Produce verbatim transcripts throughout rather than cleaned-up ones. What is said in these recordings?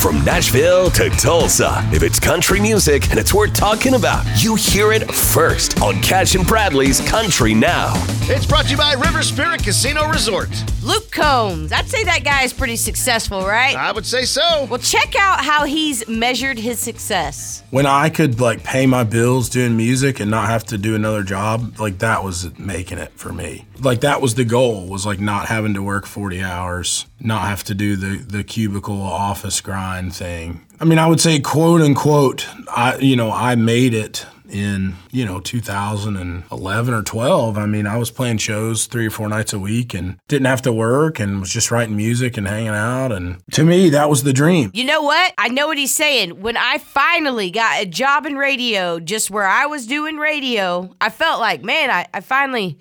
From Nashville to Tulsa, if it's country music and it's worth talking about, you hear it first on Cash and Bradley's Country Now. It's brought to you by River Spirit Casino Resort. Luke Combs. I'd say that guy is pretty successful, right? I would say so. Well, check out how he's measured his success. When I could, like, pay my bills doing music and not have to do another job, like, that was making it for me. Like, that was the goal, was, like, not having to work forty hours, not have to do the, the cubicle office grind thing. I mean, I would say, quote, unquote, I you know, I made it in, you know, two thousand eleven or twelve. I mean, I was playing shows three or four nights a week and didn't have to work and was just writing music and hanging out. And to me, that was the dream. You know what? I know what he's saying. When I finally got a job in radio, just where I was doing radio, I felt like, man, I, I finally,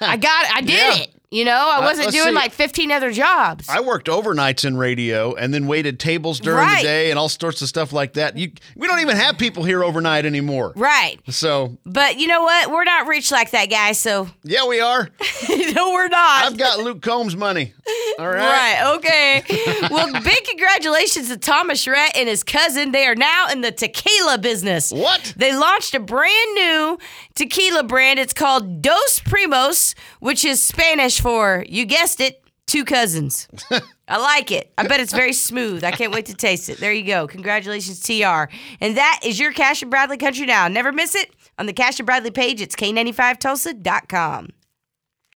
I got it. I did yeah. it. You know, I wasn't uh, doing see. like fifteen other jobs. I worked overnights in radio and then waited tables during right. the day and all sorts of stuff like that. You, we don't even have people here overnight anymore. Right. So. But you know what? We're not rich like that guy, so. Yeah, we are. No, we're not. I've got Luke Combs money. All right. Right. Okay. Well, big congratulations to Thomas Shrett and his cousin. They are now in the tequila business. What? They launched a brand new tequila brand. It's called Dos Primos, which is Spanish for, you guessed it, two cousins. I like it. I bet it's very smooth. I can't wait to taste it. There you go. Congratulations, T R. And that is your Cash and Bradley Country Now. Never miss it. On the Cash and Bradley page, it's K ninety-five Tulsa dot com.